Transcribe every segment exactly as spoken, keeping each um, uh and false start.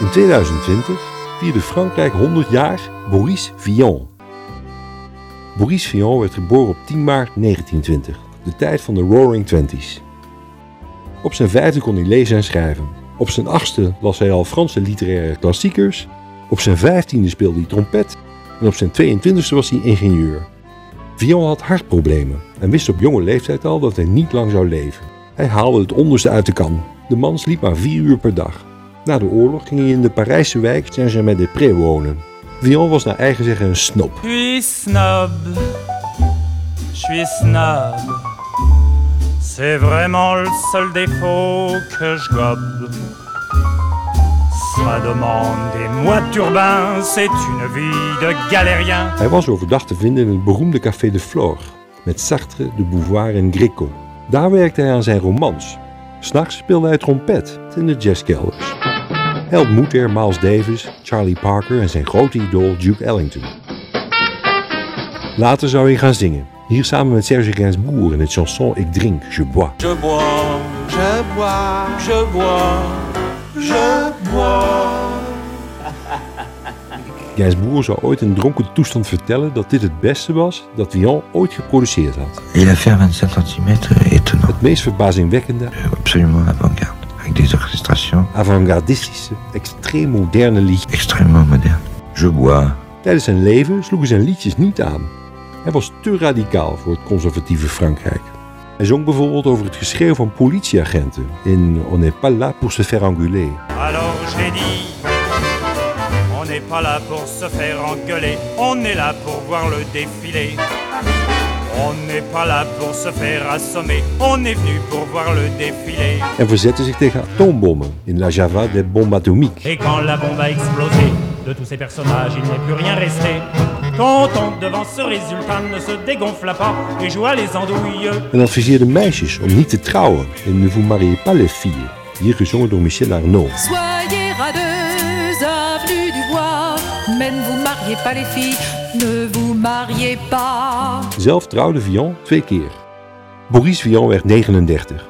In tweeduizend twintig vierde Frankrijk honderd jaar Boris Vian. Boris Vian werd geboren op tien maart negentienhonderdtwintig, de tijd van de Roaring Twenties. Op zijn vijfde kon hij lezen en schrijven. Op zijn achtste las hij al Franse literaire klassiekers. Op zijn vijftiende speelde hij trompet. En op zijn tweeëntwintigste was hij ingenieur. Vian had hartproblemen en wist op jonge leeftijd al dat hij niet lang zou leven. Hij haalde het onderste uit de kan. De man sliep maar vier uur per dag. Na de oorlog ging hij in de Parijse wijk Saint-Germain-des-Prés wonen. Vian was naar eigen zeggen een snob. Je suis snob, je suis snob. C'est vraiment le seul défaut que je gobe. Ça demande des mois turbin, c'est une vie de galérien. Hij was overdag te vinden in het beroemde Café de Flore, met Sartre, de Beauvoir en Gréco. Daar werkte hij aan zijn romans. S'nachts speelde hij trompet in de jazzkelders. Hij ontmoette er Miles Davis, Charlie Parker en zijn grote idool Duke Ellington. Later zou hij gaan zingen, hier samen met Serge Gainsbourg in het chanson Ik drink, je bois. Je bois, je bois, je bois, je bois. Gainsbourg zou ooit in dronken toestand vertellen dat dit het beste was dat Vian ooit geproduceerd had. Il a fait vingt-sept centimètres, étonnant. Het meest verbazingwekkende, uh, absolument avant-garde, avec des orchestrations, avant-gardistische, extreem moderne liedje. Extrêmement moderne. Je bois. Tijdens zijn leven sloegen zijn liedjes niet aan. Hij was te radicaal voor het conservatieve Frankrijk. Hij zong bijvoorbeeld over het geschreeuw van politieagenten in On n'est pas là pour se faire engueuler. Alors je l'ai dit. On n'est pas là pour se faire engueuler, on est là pour voir le défilé. On n'est pas là pour se faire assommer, on est venu pour voir le défilé. En verzette zich tegen atoombommen in La Java des bombes atomiques. Et quand la bombe a explosé, de tous ces personnages il n'est plus rien resté. Tonton devant ce résultat ne se dégonfla pas et joua les andouilles. En adviseerde meisjes om niet te trouwen en ne vous mariez pas les filles. Hier gezongen door Michel Arnaud. Soyez radeux, avenue du Bois, mais ne vous mariez pas les filles, ne vous mariez pas. Zelf trouwde Vian twee keer. Boris Vian werd negenendertig.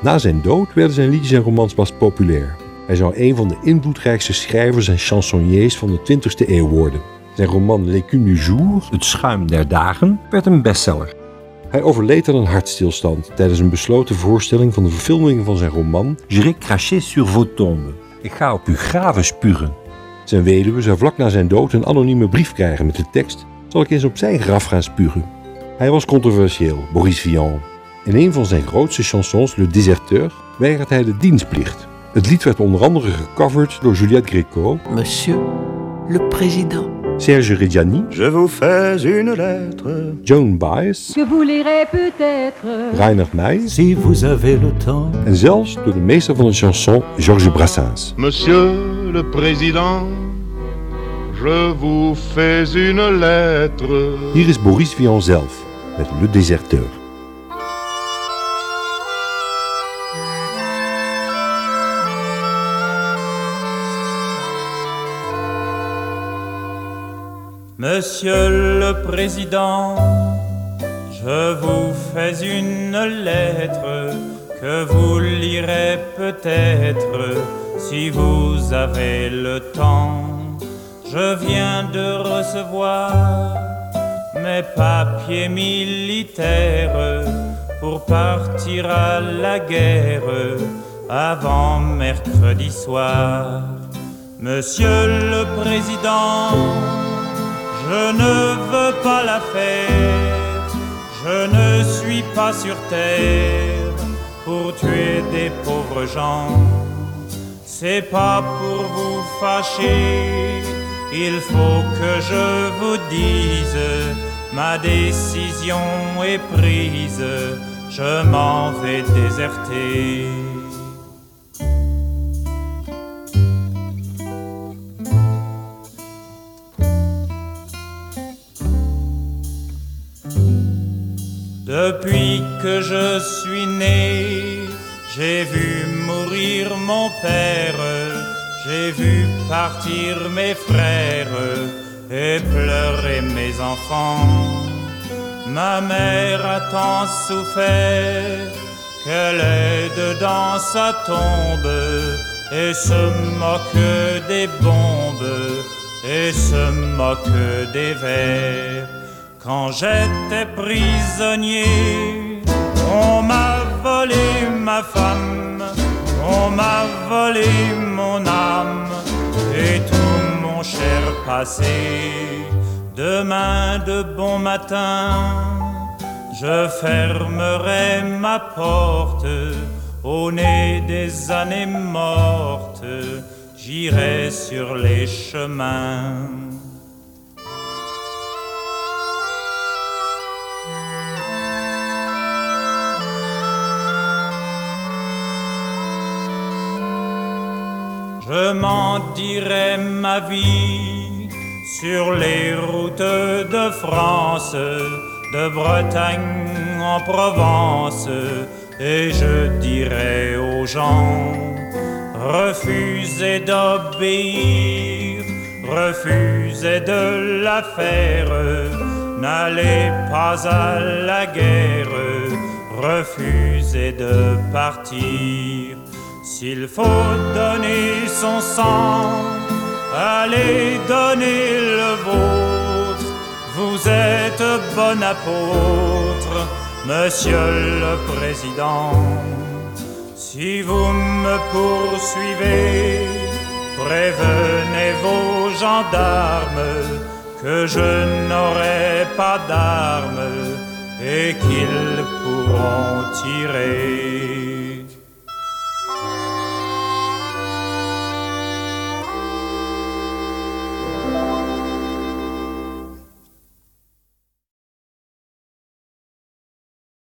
Na zijn dood werden zijn liedjes en romans pas populair. Hij zou een van de invloedrijkste schrijvers en chansonniers van de twintigste eeuw worden. Zijn roman Le Cunes du Jour, Het schuim der dagen, werd een bestseller. Hij overleed aan een hartstilstand tijdens een besloten voorstelling van de verfilming van zijn roman Je vais cracher sur vos tombes. Ik ga op uw graven spugen. Zijn weduwe zou vlak na zijn dood een anonieme brief krijgen met de tekst zal ik eens op zijn graf gaan spugen. Hij was controversieel, Boris Vian. In een van zijn grootste chansons, Le Déserteur, weigert hij de dienstplicht. Het lied werd onder andere gecoverd door Juliette Gréco. Monsieur le Président. Serge Reggiani. Je vous fais une lettre. Joan Baez. Que vous lirez peut-être. Rainer si Meijer. Si vous avez le temps. En zelfs door de meester van de chanson, Georges Brassens. Monsieur le Président, je vous fais une lettre. Hier is Boris Vian zelf met Le Déserteur. Monsieur le Président, je vous fais une lettre que vous lirez peut-être si vous avez le temps. Je viens de recevoir mes papiers militaires pour partir à la guerre avant mercredi soir. Monsieur le Président, je ne veux pas la fête, je ne suis pas sur terre pour tuer des pauvres gens. C'est pas pour vous fâcher, il faut que je vous dise, ma décision est prise, je m'en vais déserter. Depuis que je suis né, j'ai vu mourir mon père, j'ai vu partir mes frères et pleurer mes enfants. Ma mère a tant souffert qu'elle est dans sa tombe et se moque des bombes et se moque des vers. Quand j'étais prisonnier, on m'a volé ma femme, on m'a volé mon âme et tout mon cher passé. Demain de bon matin, je fermerai ma porte au nez des années mortes, j'irai sur les chemins. Je mentirai ma vie sur les routes de France, de Bretagne en Provence, et je dirai aux gens, refusez d'obéir, refusez de la faire, n'allez pas à la guerre, refusez de partir. S'il faut donner son sang, allez donner le vôtre. Vous êtes bon apôtre, Monsieur le Président. Si vous me poursuivez, prévenez vos gendarmes que je n'aurai pas d'armes et qu'ils pourront tirer.